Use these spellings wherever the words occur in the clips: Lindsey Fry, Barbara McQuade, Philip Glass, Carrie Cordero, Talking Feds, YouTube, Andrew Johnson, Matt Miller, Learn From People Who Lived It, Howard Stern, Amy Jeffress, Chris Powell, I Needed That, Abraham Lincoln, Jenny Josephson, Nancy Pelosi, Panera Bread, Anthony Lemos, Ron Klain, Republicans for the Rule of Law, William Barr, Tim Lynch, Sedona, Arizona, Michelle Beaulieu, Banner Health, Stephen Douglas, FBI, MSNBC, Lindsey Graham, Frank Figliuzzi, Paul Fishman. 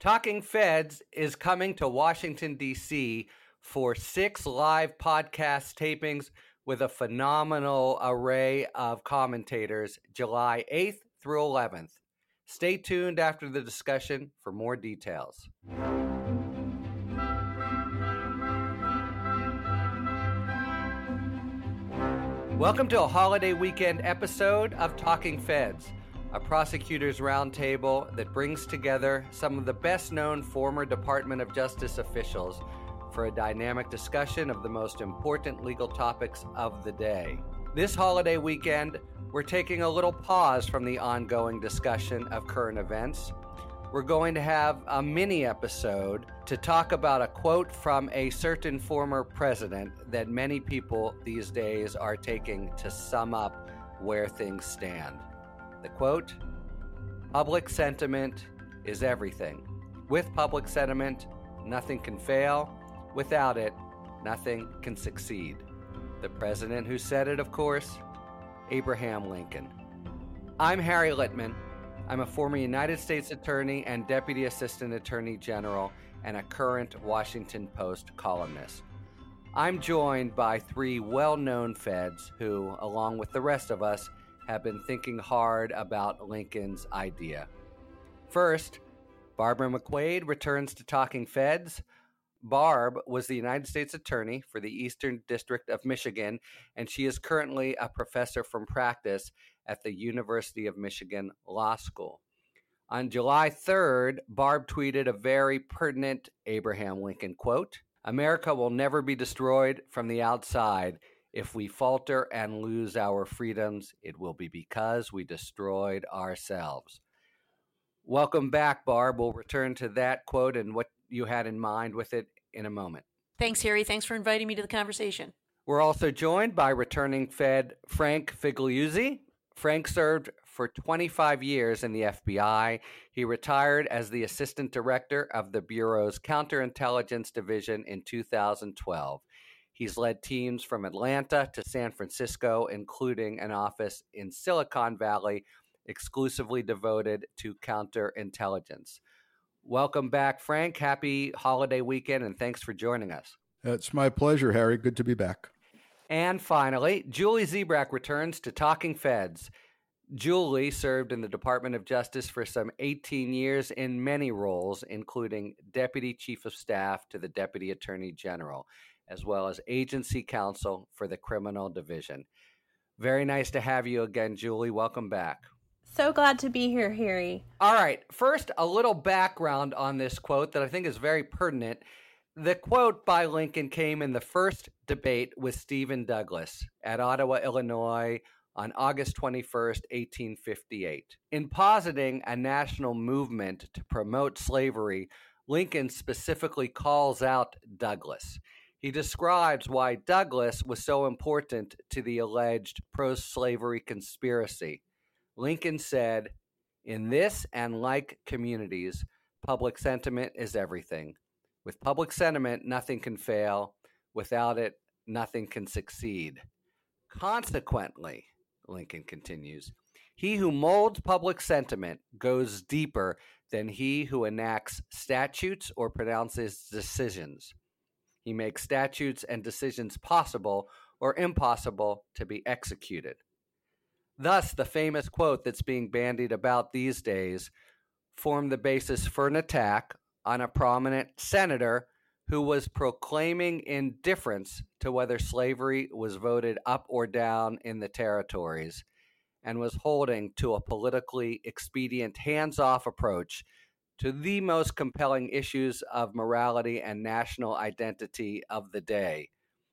Talking Feds is coming to Washington, D.C. for 6 live podcast tapings with a phenomenal array of commentators July 8th through 11th. Stay tuned after the discussion for more details. Welcome to a holiday weekend episode of Talking Feds, a prosecutor's roundtable that brings together some of the best-known former Department of Justice officials for a dynamic discussion of the most important legal topics of the day. This holiday weekend, we're taking a little pause from the ongoing discussion of current events. We're going to have a mini episode to talk about a quote from a certain former president that many people these days are taking to sum up where things stand. The quote, "Public sentiment is everything. With public sentiment, nothing can fail. Without it, nothing can succeed." The president who said it, of course, Abraham Lincoln. I'm Harry Litman. I'm a former United States Attorney and Deputy Assistant Attorney General and a current Washington Post columnist. I'm joined by 3 well-known feds who, along with the rest of us, have been thinking hard about Lincoln's idea. First, Barbara McQuade returns to Talking Feds. Barb was the United States Attorney for the Eastern District of Michigan, and she is currently a professor from practice at the University of Michigan Law School. On July 3rd, Barb tweeted a very pertinent Abraham Lincoln quote, "America will never be destroyed from the outside. If we falter and lose our freedoms, it will be because we destroyed ourselves." Welcome back, Barb. We'll return to that quote and what you had in mind with it in a moment. Thanks, Harry. Thanks for inviting me to the conversation. We're also joined by returning Fed Frank Figliuzzi. Frank served for 25 years in the FBI. He retired as the Assistant Director of the Bureau's Counterintelligence Division in 2012. He's led teams from Atlanta to San Francisco, including an office in Silicon Valley exclusively devoted to counterintelligence. Welcome back, Frank. Happy holiday weekend, and thanks for joining us. It's my pleasure, Harry. Good to be back. And finally, Julie Zebrak returns to Talking Feds. Julie served in the Department of Justice for some 18 years in many roles, including Deputy Chief of Staff to the Deputy Attorney General, as well as Agency Counsel for the Criminal Division. Very nice to have you again, Julie. Welcome back. So glad to be here, Harry. All right. First, a little background on this quote that I think is very pertinent. The quote by Lincoln came in the first debate with Stephen Douglas at Ottawa, Illinois, on August 21st, 1858. In positing a national movement to promote slavery, Lincoln specifically calls out Douglas. He describes why Douglas was so important to the alleged pro-slavery conspiracy. Lincoln said, "In this and like communities, public sentiment is everything. With public sentiment, nothing can fail. Without it, nothing can succeed. Consequently," Lincoln continues, "he who molds public sentiment goes deeper than he who enacts statutes or pronounces decisions. He makes statutes and decisions possible or impossible to be executed." Thus, the famous quote that's being bandied about these days formed the basis for an attack on a prominent senator who was proclaiming indifference to whether slavery was voted up or down in the territories and was holding to a politically expedient, hands-off approach to the most compelling issues of morality and national identity of the day,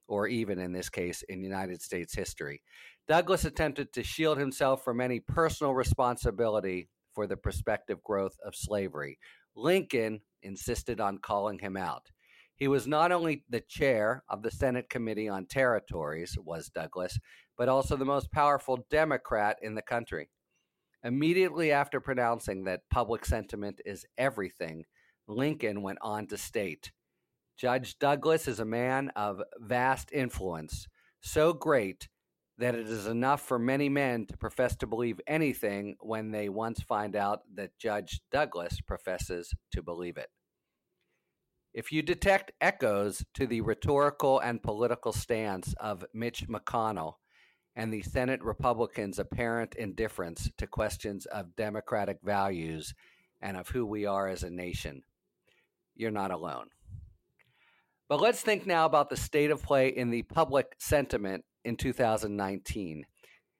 or even in this case, in United States history. Douglas attempted to shield himself from any personal responsibility for the prospective growth of slavery. Lincoln insisted on calling him out. He was not only the chair of the Senate Committee on Territories, was Douglas, but also the most powerful Democrat in the country. Immediately after pronouncing that public sentiment is everything, Lincoln went on to state, "Judge Douglas is a man of vast influence, so great that it is enough for many men to profess to believe anything when they once find out that Judge Douglas professes to believe it. If you detect echoes to the rhetorical and political stance of Mitch McConnell and the Senate Republicans' apparent indifference to questions of democratic values and of who we are as a nation, you're not alone. But let's think now about the state of play in the public sentiment in 2019.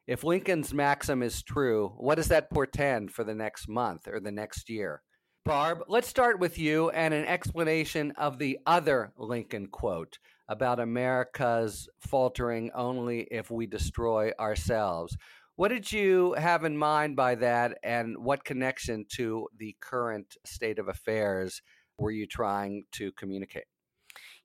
If Lincoln's maxim is true, what does that portend for the next month or the next year? Barb, let's start with you and an explanation of the other Lincoln quote about America's faltering only if we destroy ourselves. What did you have in mind by that, and what connection to the current state of affairs were you trying to communicate?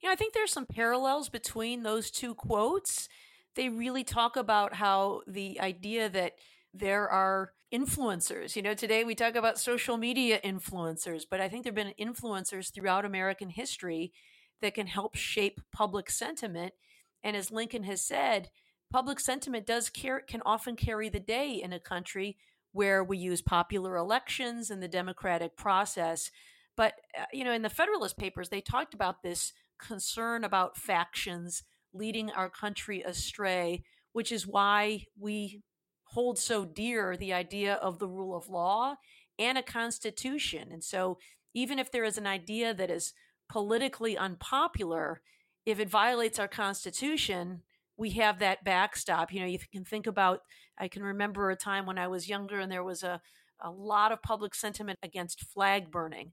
You know, I think there's some parallels between those two quotes. They really talk about how the idea that there are influencers. You know, today we talk about social media influencers, but I think there have been influencers throughout American history that can help shape public sentiment. And as Lincoln has said, public sentiment can often carry the day in a country where we use popular elections and the democratic process. But, you know, in the Federalist Papers, they talked about this concern about factions leading our country astray, which is why we hold so dear the idea of the rule of law and a constitution. And so even if there is an idea that is politically unpopular, if it violates our constitution, we have that backstop. You know, you can think about, I can remember a time when I was younger and there was a lot of public sentiment against flag burning,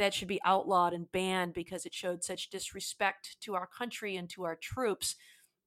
that should be outlawed and banned because it showed such disrespect to our country and to our troops.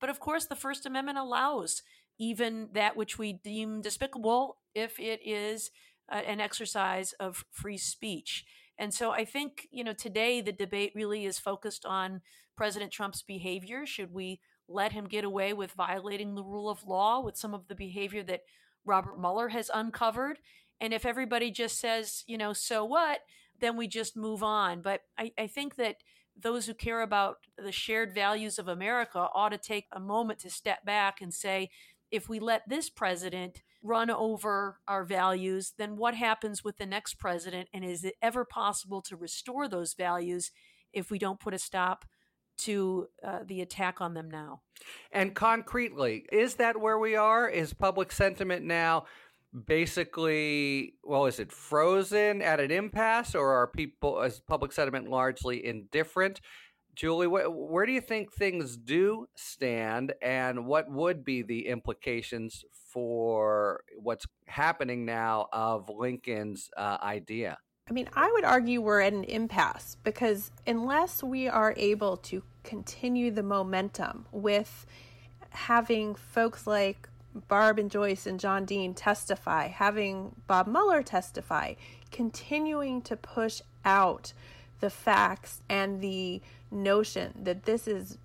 But of course, the First Amendment allows even that which we deem despicable if it is an exercise of free speech. And so I think, you know, today the debate really is focused on President Trump's behavior. Should we let him get away with violating the rule of law with some of the behavior that Robert Mueller has uncovered? And if everybody just says, you know, so what? Then we just move on. But I think that those who care about the shared values of America ought to take a moment to step back and say, if we let this president run over our values, then what happens with the next president? And is it ever possible to restore those values if we don't put a stop to the attack on them now? And concretely, is that where we are? Is public sentiment now basically, well, is it frozen at an impasse, or is public sentiment largely indifferent? Julie, where do you think things do stand, and what would be the implications for what's happening now of Lincoln's idea? I mean, I would argue we're at an impasse because unless we are able to continue the momentum with having folks like Barb and Joyce and John Dean testify, having Bob Mueller testify, continuing to push out the facts and the notion that this is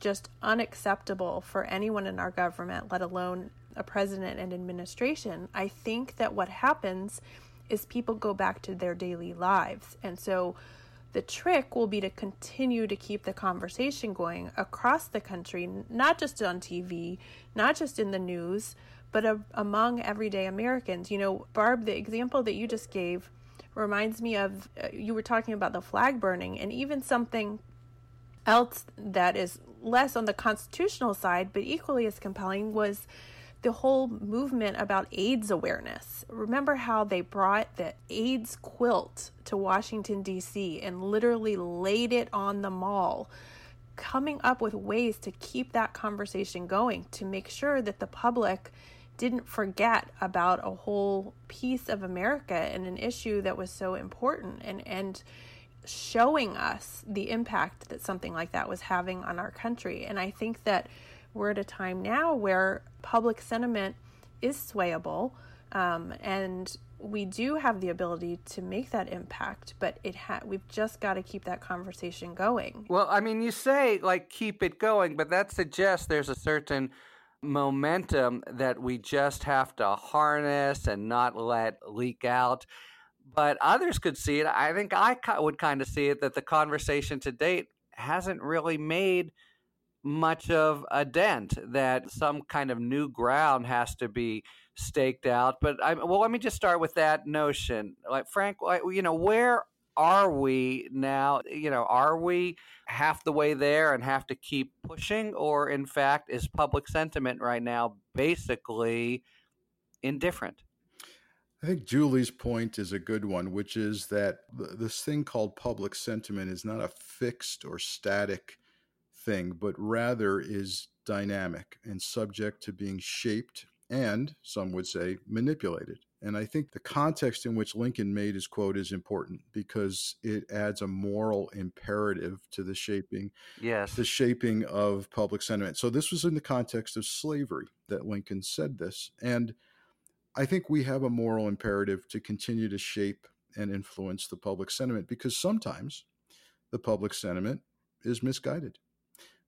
just unacceptable for anyone in our government, let alone a president and administration, I think that what happens is people go back to their daily lives. And so the trick will be to continue to keep the conversation going across the country, not just on TV, not just in the news, but among everyday Americans. You know, Barb, the example that you just gave reminds me of, you were talking about the flag burning, and even something else that is less on the constitutional side, but equally as compelling, was the whole movement about AIDS awareness. Remember how they brought the AIDS quilt to Washington, DC and literally laid it on the mall, coming up with ways to keep that conversation going, to make sure that the public didn't forget about a whole piece of America and an issue that was so important, and showing us the impact that something like that was having on our country. And I think that we're at a time now where public sentiment is swayable, and we do have the ability to make that impact, but we've just got to keep that conversation going. Well, I mean, you say, like, keep it going, but that suggests there's a certain momentum that we just have to harness and not let leak out. But others could see it. I think I would kind of see it that the conversation to date hasn't really made much of a dent, that some kind of new ground has to be staked out. But let me just start with that notion. Like, Frank, where are we now? Are we half the way there and have to keep pushing? Or, in fact, is public sentiment right now basically indifferent? I think Julie's point is a good one, which is that this thing called public sentiment is not a fixed or static thing, but rather is dynamic and subject to being shaped and, some would say, manipulated. And I think the context in which Lincoln made his quote is important because it adds a moral imperative to the shaping, the shaping of public sentiment. So this was in the context of slavery that Lincoln said this. And I think we have a moral imperative to continue to shape and influence the public sentiment because sometimes the public sentiment is misguided.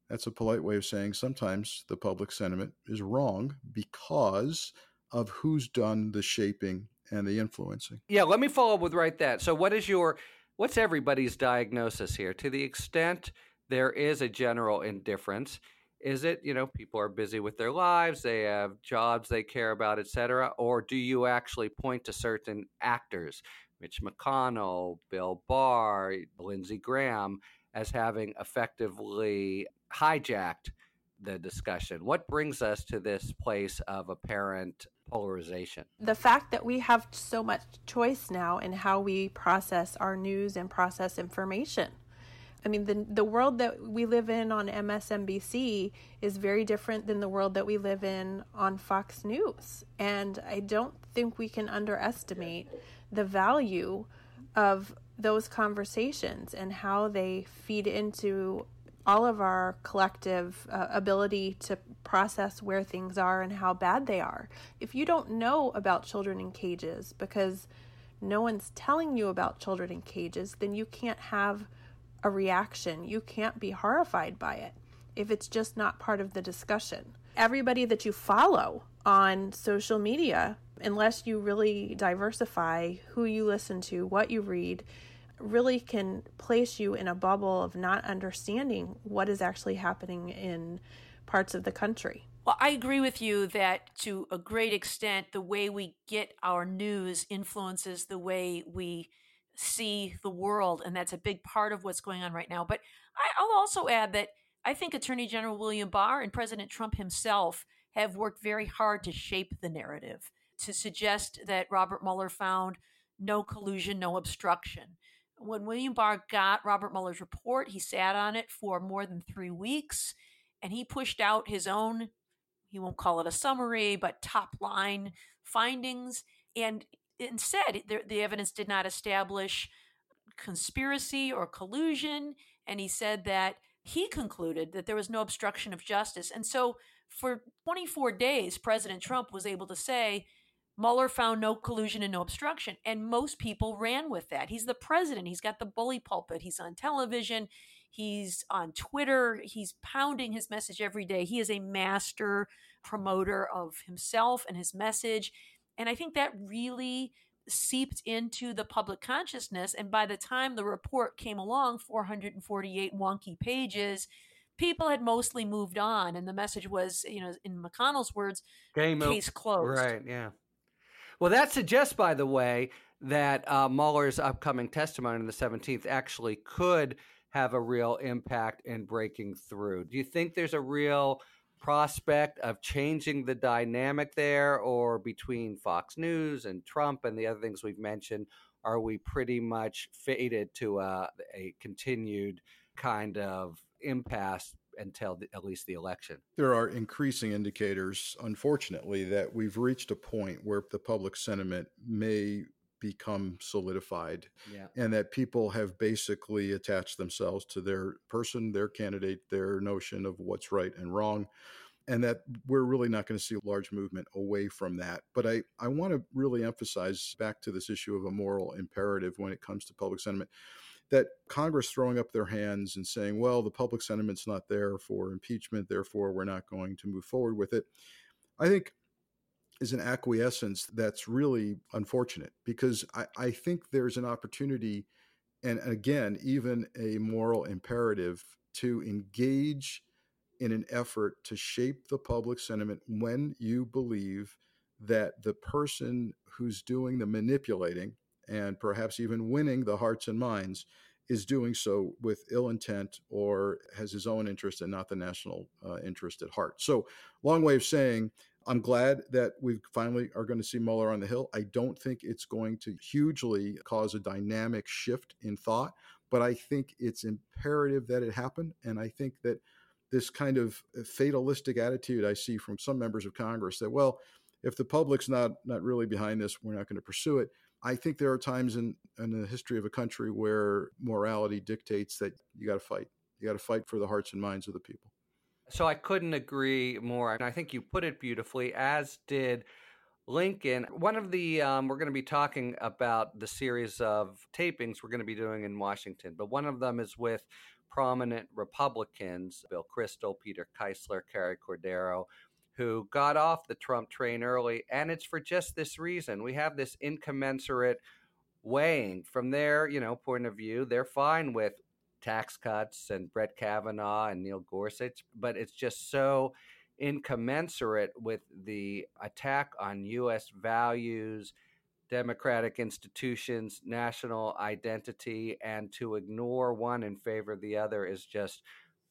That's a polite way of saying sometimes the public sentiment is wrong because of who's done the shaping and the influencing. Yeah, let me follow up with that. So what's everybody's diagnosis here? To the extent there is a general indifference, is it, people are busy with their lives, they have jobs they care about, et cetera, or do you actually point to certain actors, Mitch McConnell, Bill Barr, Lindsey Graham, as having effectively hijacked the discussion? What brings us to this place of apparent polarization? The fact that we have so much choice now in how we process our news and process information. I mean, the world that we live in on MSNBC is very different than the world that we live in on Fox News. And I don't think we can underestimate the value of those conversations and how they feed into all of our collective ability to process where things are and how bad they are. If you don't know about children in cages because no one's telling you about children in cages, then you can't have a reaction. You can't be horrified by it if it's just not part of the discussion. Everybody that you follow on social media, unless you really diversify who you listen to, what you read, really can place you in a bubble of not understanding what is actually happening in parts of the country. Well, I agree with you that to a great extent, the way we get our news influences the way we see the world, and that's a big part of what's going on right now. But I'll also add that I think Attorney General William Barr and President Trump himself have worked very hard to shape the narrative, to suggest that Robert Mueller found no collusion, no obstruction. When William Barr got Robert Mueller's report, he sat on it for more than 3 weeks, and he pushed out his own, he won't call it a summary, but top line findings, and instead, the evidence did not establish conspiracy or collusion, and he said that he concluded that there was no obstruction of justice. And so for 24 days, President Trump was able to say, Mueller found no collusion and no obstruction, and most people ran with that. He's the president. He's got the bully pulpit. He's on television. He's on Twitter. He's pounding his message every day. He is a master promoter of himself and his message. And I think that really seeped into the public consciousness. And by the time the report came along, 448 wonky pages, people had mostly moved on. And the message was, in McConnell's words, case closed. Right, yeah. Well, that suggests, by the way, that Mueller's upcoming testimony on the 17th actually could have a real impact in breaking through. Do you think there's a real prospect of changing the dynamic there, or between Fox News and Trump and the other things we've mentioned, are we pretty much fated to a continued kind of impasse until at least the election? There are increasing indicators, unfortunately, that we've reached a point where the public sentiment may become solidified, and that people have basically attached themselves to their person, their candidate, their notion of what's right and wrong, and that we're really not going to see a large movement away from that. But I want to really emphasize back to this issue of a moral imperative when it comes to public sentiment, that Congress throwing up their hands and saying, well, the public sentiment's not there for impeachment, therefore we're not going to move forward with it, I think is an acquiescence that's really unfortunate, because I think there's an opportunity and, again, even a moral imperative to engage in an effort to shape the public sentiment when you believe that the person who's doing the manipulating and perhaps even winning the hearts and minds is doing so with ill intent or has his own interest and not the national interest at heart. So long way of saying, I'm glad that we finally are going to see Mueller on the Hill. I don't think it's going to hugely cause a dynamic shift in thought, but I think it's imperative that it happen. And I think that this kind of fatalistic attitude I see from some members of Congress that, well, if the public's not really behind this, we're not going to pursue it. I think there are times in the history of a country where morality dictates that you got to fight. You got to fight for the hearts and minds of the people. So I couldn't agree more. And I think you put it beautifully, as did Lincoln. One of the, we're going to be talking about the series of tapings we're going to be doing in Washington, but one of them is with prominent Republicans, Bill Kristol, Peter Keisler, Carrie Cordero, who got off the Trump train early, and it's for just this reason. We have this incommensurate weighing from their, point of view. They're fine with tax cuts and Brett Kavanaugh and Neil Gorsuch, but it's just so incommensurate with the attack on U.S. values, democratic institutions, national identity, and to ignore one in favor of the other is just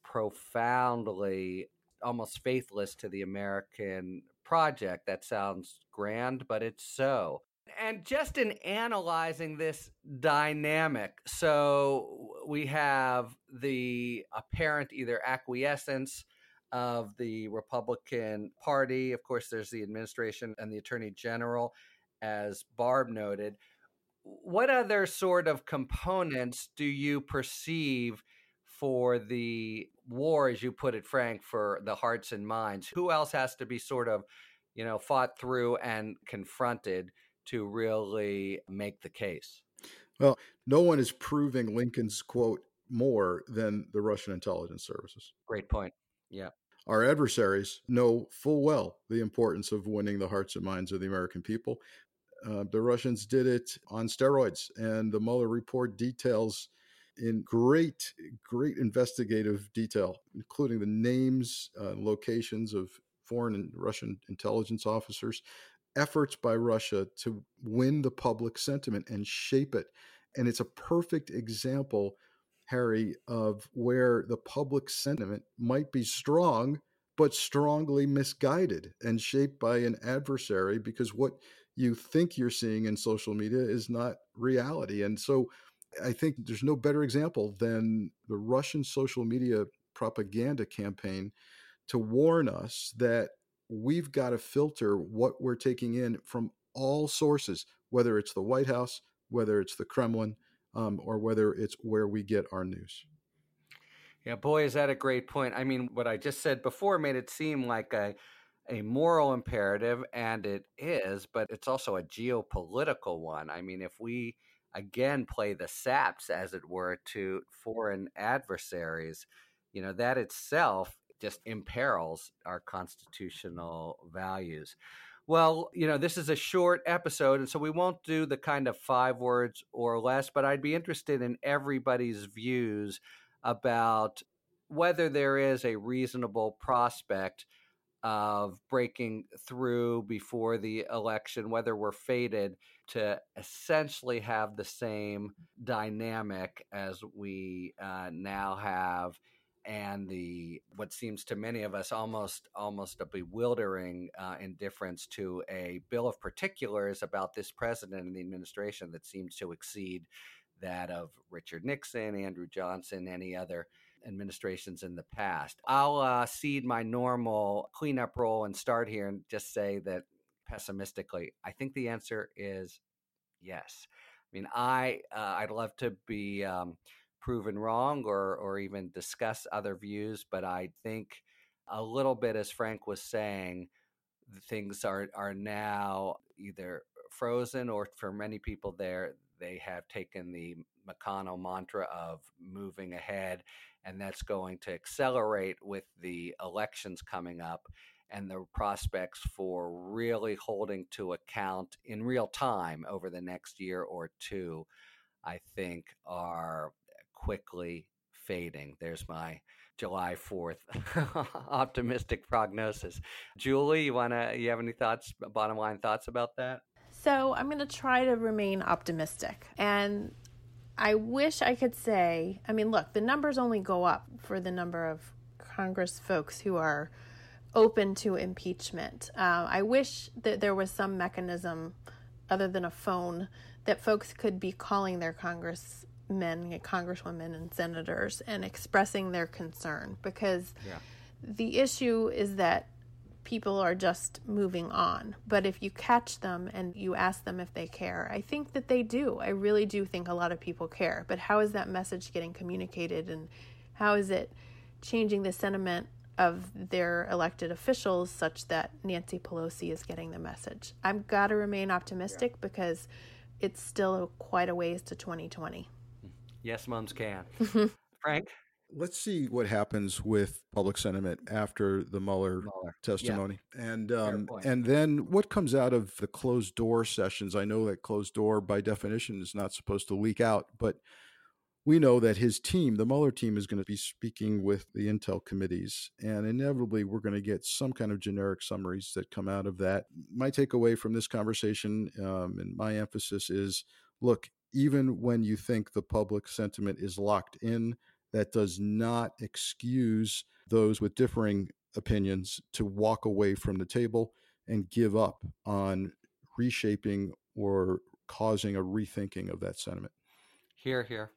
profoundly almost faithless to the American project. That sounds grand, but it's so. And just in analyzing this dynamic, so we have the apparent either acquiescence of the Republican Party. Of course, there's the administration and the Attorney General, as Barb noted. What other sort of components do you perceive for the war, as you put it, Frank, for the hearts and minds? Who else has to be sort of, fought through and confronted to really make the case? Well, no one is proving Lincoln's quote more than the Russian intelligence services. Great point. Yeah. Our adversaries know full well the importance of winning the hearts and minds of the American people. The Russians did it on steroids, and the Mueller report details in great, great investigative detail, including the names, locations of foreign and Russian intelligence officers, efforts by Russia to win the public sentiment and shape it. And it's a perfect example, Harry, of where the public sentiment might be strong, but strongly misguided and shaped by an adversary, because what you think you're seeing in social media is not reality. And so I think there's no better example than the Russian social media propaganda campaign to warn us that we've got to filter what we're taking in from all sources, whether it's the White House, whether it's the Kremlin, or whether it's where we get our news. Yeah, boy, is that a great point. I mean, what I just said before made it seem like a moral imperative, and it is, but it's also a geopolitical one. I mean, if we again play the saps, as it were, to foreign adversaries, that itself just imperils our constitutional values. Well, this is a short episode, and so we won't do the kind of 5 words or less, but I'd be interested in everybody's views about whether there is a reasonable prospect of breaking through before the election, whether we're fated to essentially have the same dynamic as we now have, and the what seems to many of us almost a bewildering indifference to a bill of particulars about this president and the administration that seems to exceed that of Richard Nixon, Andrew Johnson, any other administrations in the past. I'll cede my normal cleanup role and start here and just say that pessimistically, I think the answer is yes. I mean, I'd love to be proven wrong or even discuss other views, but I think a little bit, as Frank was saying, things are now either frozen or for many people there, they have taken the McConnell mantra of moving ahead, and that's going to accelerate with the elections coming up and the prospects for really holding to account in real time over the next year or two, I think, are quickly fading. There's my July 4th optimistic prognosis. Julie, you have any thoughts, bottom line thoughts about that? So I'm going to try to remain optimistic. And I wish I could say, I mean, look, the numbers only go up for the number of Congress folks who are open to impeachment. I wish that there was some mechanism other than a phone that folks could be calling their congressmen, congresswomen, and senators and expressing their concern, because the issue is that people are just moving on. But if you catch them and you ask them if they care, I think that they do. I really do think a lot of people care. But how is that message getting communicated, and how is it changing the sentiment of their elected officials such that Nancy Pelosi is getting the message? I've got to remain optimistic because it's still quite a ways to 2020. Yes, mums can. Frank? Let's see what happens with public sentiment after the Mueller testimony. Yeah. And then what comes out of the closed door sessions. I know that closed door by definition is not supposed to leak out, but we know that his team, the Mueller team, is going to be speaking with the intel committees, and inevitably we're going to get some kind of generic summaries that come out of that. My takeaway from this conversation and my emphasis is, look, even when you think the public sentiment is locked in, that does not excuse those with differing opinions to walk away from the table and give up on reshaping or causing a rethinking of that sentiment. Hear, hear.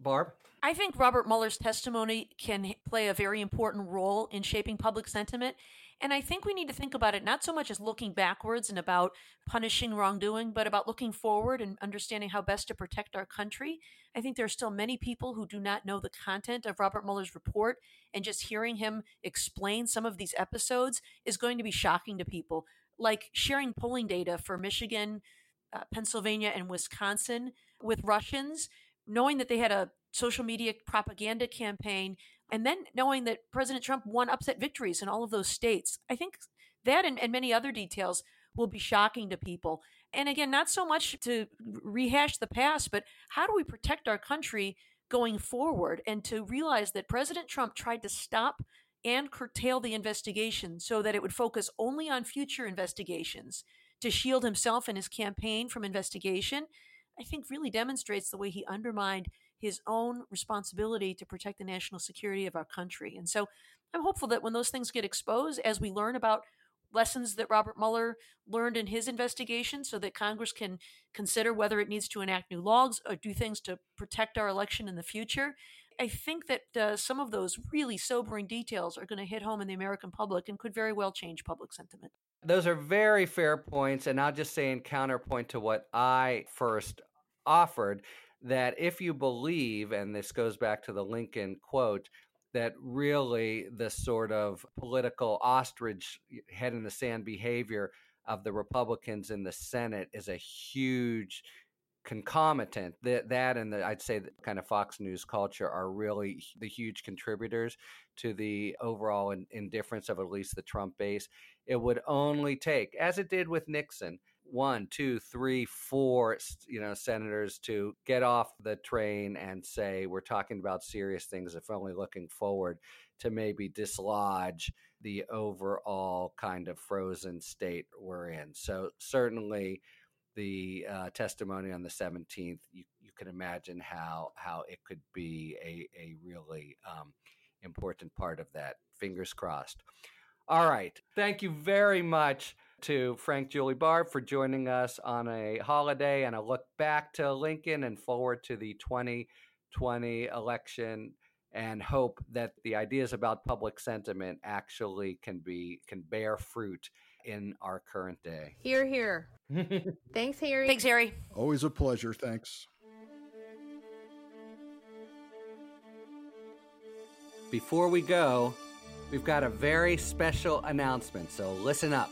Barb? I think Robert Mueller's testimony can play a very important role in shaping public sentiment. And I think we need to think about it not so much as looking backwards and about punishing wrongdoing, but about looking forward and understanding how best to protect our country. I think there are still many people who do not know the content of Robert Mueller's report, and just hearing him explain some of these episodes is going to be shocking to people. Like sharing polling data for Michigan, Pennsylvania, and Wisconsin with Russians, knowing that they had a social media propaganda campaign, and then knowing that President Trump won upset victories in all of those states. I think that and many other details will be shocking to people. And again, not so much to rehash the past, but how do we protect our country going forward? And to realize that President Trump tried to stop and curtail the investigation so that it would focus only on future investigations to shield himself and his campaign from investigation, I think really demonstrates the way he undermined his own responsibility to protect the national security of our country. And so I'm hopeful that when those things get exposed, as we learn about lessons that Robert Mueller learned in his investigation, so that Congress can consider whether it needs to enact new laws or do things to protect our election in the future, I think that some of those really sobering details are going to hit home in the American public and could very well change public sentiment. Those are very fair points, and I'll just say in counterpoint to what I first offered, that if you believe, and this goes back to the Lincoln quote, that really the sort of political ostrich head in the sand behavior of the Republicans in the Senate is a huge concomitant, that and I'd say the kind of Fox News culture are really the huge contributors to the overall indifference of at least the Trump base. It would only take, as it did with Nixon, 1, 2, 3, 4, senators to get off the train and say, we're talking about serious things, if only looking forward, to maybe dislodge the overall kind of frozen state we're in. So certainly the testimony on the 17th, you can imagine how it could be a really important part of that. Fingers crossed. All right. Thank you very much to Frank, Julie, Barb for joining us on a holiday and a look back to Lincoln and forward to the 2020 election, and hope that the ideas about public sentiment actually can bear fruit in our current day. Hear, hear. Thanks, Harry. Thanks, Harry. Always a pleasure. Thanks. Before we go, we've got a very special announcement, so listen up.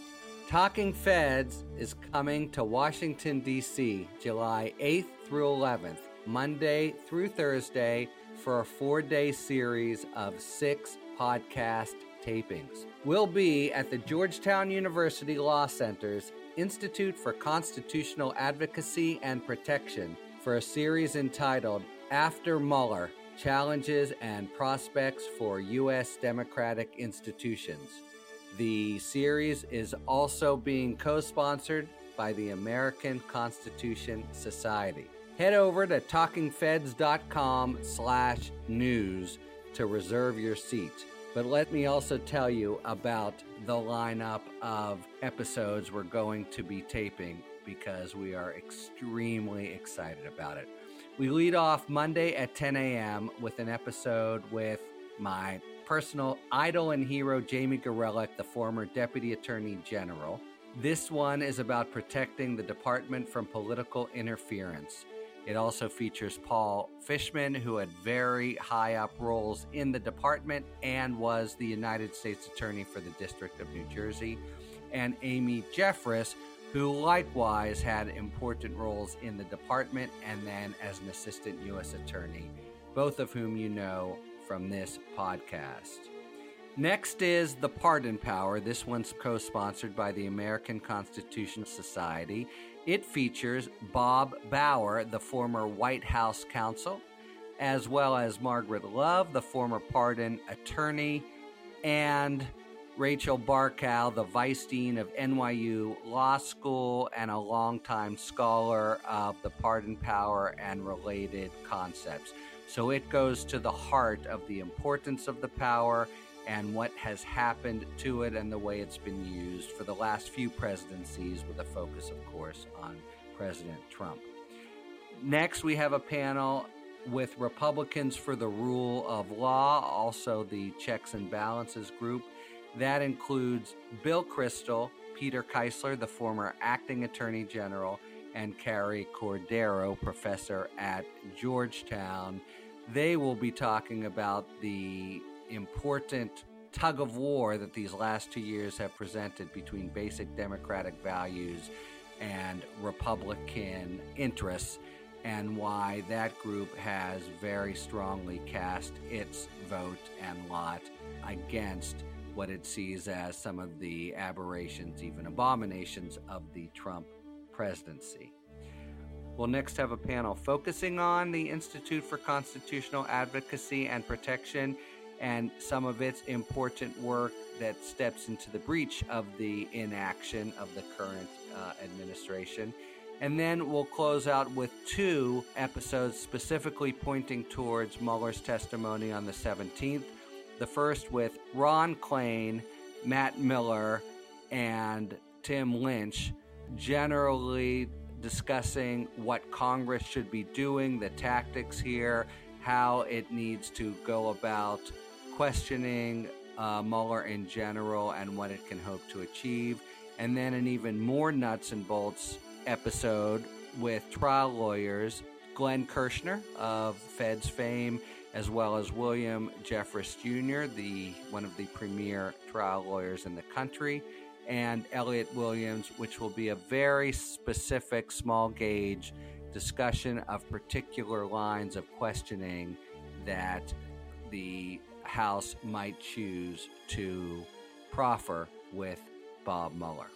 Talking Feds is coming to Washington, D.C., July 8th through 11th, Monday through Thursday, for a 4-day series of 6 podcast tapings. We'll be at the Georgetown University Law Center's Institute for Constitutional Advocacy and Protection for a series entitled After Mueller, Challenges and Prospects for U.S. Democratic Institutions. The series is also being co-sponsored by the American Constitution Society. Head over to talkingfeds.com/news to reserve your seat. But let me also tell you about the lineup of episodes we're going to be taping because we are extremely excited about it. We lead off Monday at 10 a.m. with an episode with my personal idol and hero, Jamie Gorelick, the former Deputy Attorney General. This one is about protecting the department from political interference. It also features Paul Fishman, who had very high-up roles in the department and was the United States Attorney for the District of New Jersey, and Amy Jeffress, who likewise had important roles in the department and then as an assistant U.S. attorney, both of whom you know from this podcast. Next is The Pardon Power. This one's co-sponsored by the American Constitution Society. It features Bob Bauer, the former White House counsel, as well as Margaret Love, the former pardon attorney, and Rachel Barkow, the vice dean of NYU Law School and a longtime scholar of the pardon power and related concepts. So it goes to the heart of the importance of the power and what has happened to it and the way it's been used for the last few presidencies, with a focus, of course, on President Trump. Next, we have a panel with Republicans for the Rule of Law, also the Checks and Balances group. That includes Bill Kristol, Peter Keisler, the former acting attorney general, and Carrie Cordero, professor at Georgetown. They will be talking about the important tug of war that these last 2 years have presented between basic democratic values and Republican interests, and why that group has very strongly cast its vote and lot against what it sees as some of the aberrations, even abominations, of the Trump presidency. We'll next have a panel focusing on the Institute for Constitutional Advocacy and Protection and some of its important work that steps into the breach of the inaction of the current administration. And then we'll close out with two episodes specifically pointing towards Mueller's testimony on the 17th. The first with Ron Klain, Matt Miller, and Tim Lynch, generally discussing what Congress should be doing, the tactics here, how it needs to go about questioning Mueller in general and what it can hope to achieve. And then an even more nuts and bolts episode with trial lawyers Glenn Kirshner of Feds fame, as well as William Jeffress Jr., one of the premier trial lawyers in the country, and Elliot Williams, which will be a very specific small gauge discussion of particular lines of questioning that the House might choose to proffer with Bob Mueller.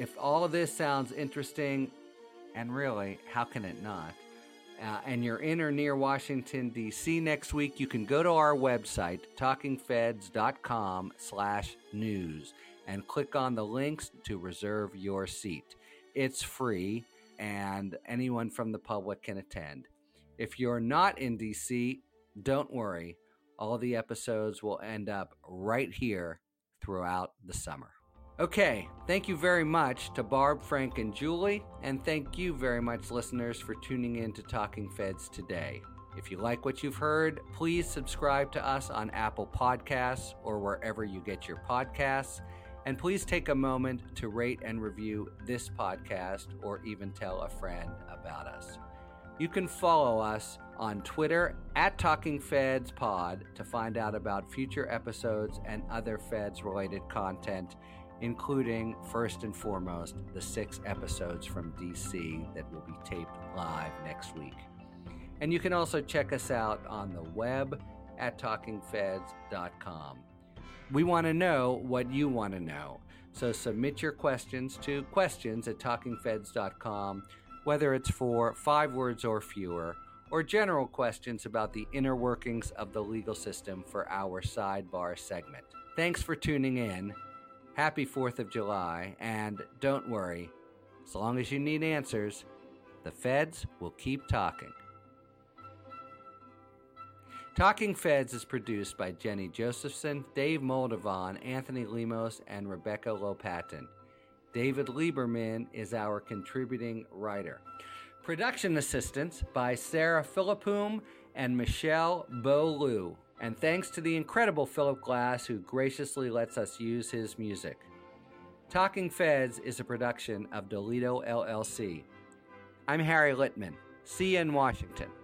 If all of this sounds interesting, and really, how can it not? And you're in or near Washington, D.C. next week, you can go to our website, talkingfeds.com/news, and click on the links to reserve your seat. It's free, and anyone from the public can attend. If you're not in D.C., don't worry. All the episodes will end up right here throughout the summer. Okay, thank you very much to Barb, Frank, and Julie, and thank you very much, listeners, for tuning in to Talking Feds today. If you like what you've heard, please subscribe to us on Apple Podcasts or wherever you get your podcasts, and please take a moment to rate and review this podcast or even tell a friend about us. You can follow us on Twitter at TalkingFedsPod to find out about future episodes and other Feds-related content, including, first and foremost, the 6 episodes from DC that will be taped live next week. And you can also check us out on the web at talkingfeds.com. We want to know what you want to know, so submit your questions to questions@talkingfeds.com, whether it's for 5 words or fewer, or general questions about the inner workings of the legal system for our sidebar segment. Thanks for tuning in. Happy 4th of July, and don't worry, as long as you need answers, the feds will keep talking. Talking Feds is produced by Jenny Josephson, Dave Moldovan, Anthony Lemos, and Rebecca Lopatin. David Lieberman is our contributing writer. Production assistance by Sarah Philippoum and Michelle Beaulieu. And thanks to the incredible Philip Glass, who graciously lets us use his music. Talking Feds is a production of Doleto LLC. I'm Harry Litman. See you in Washington.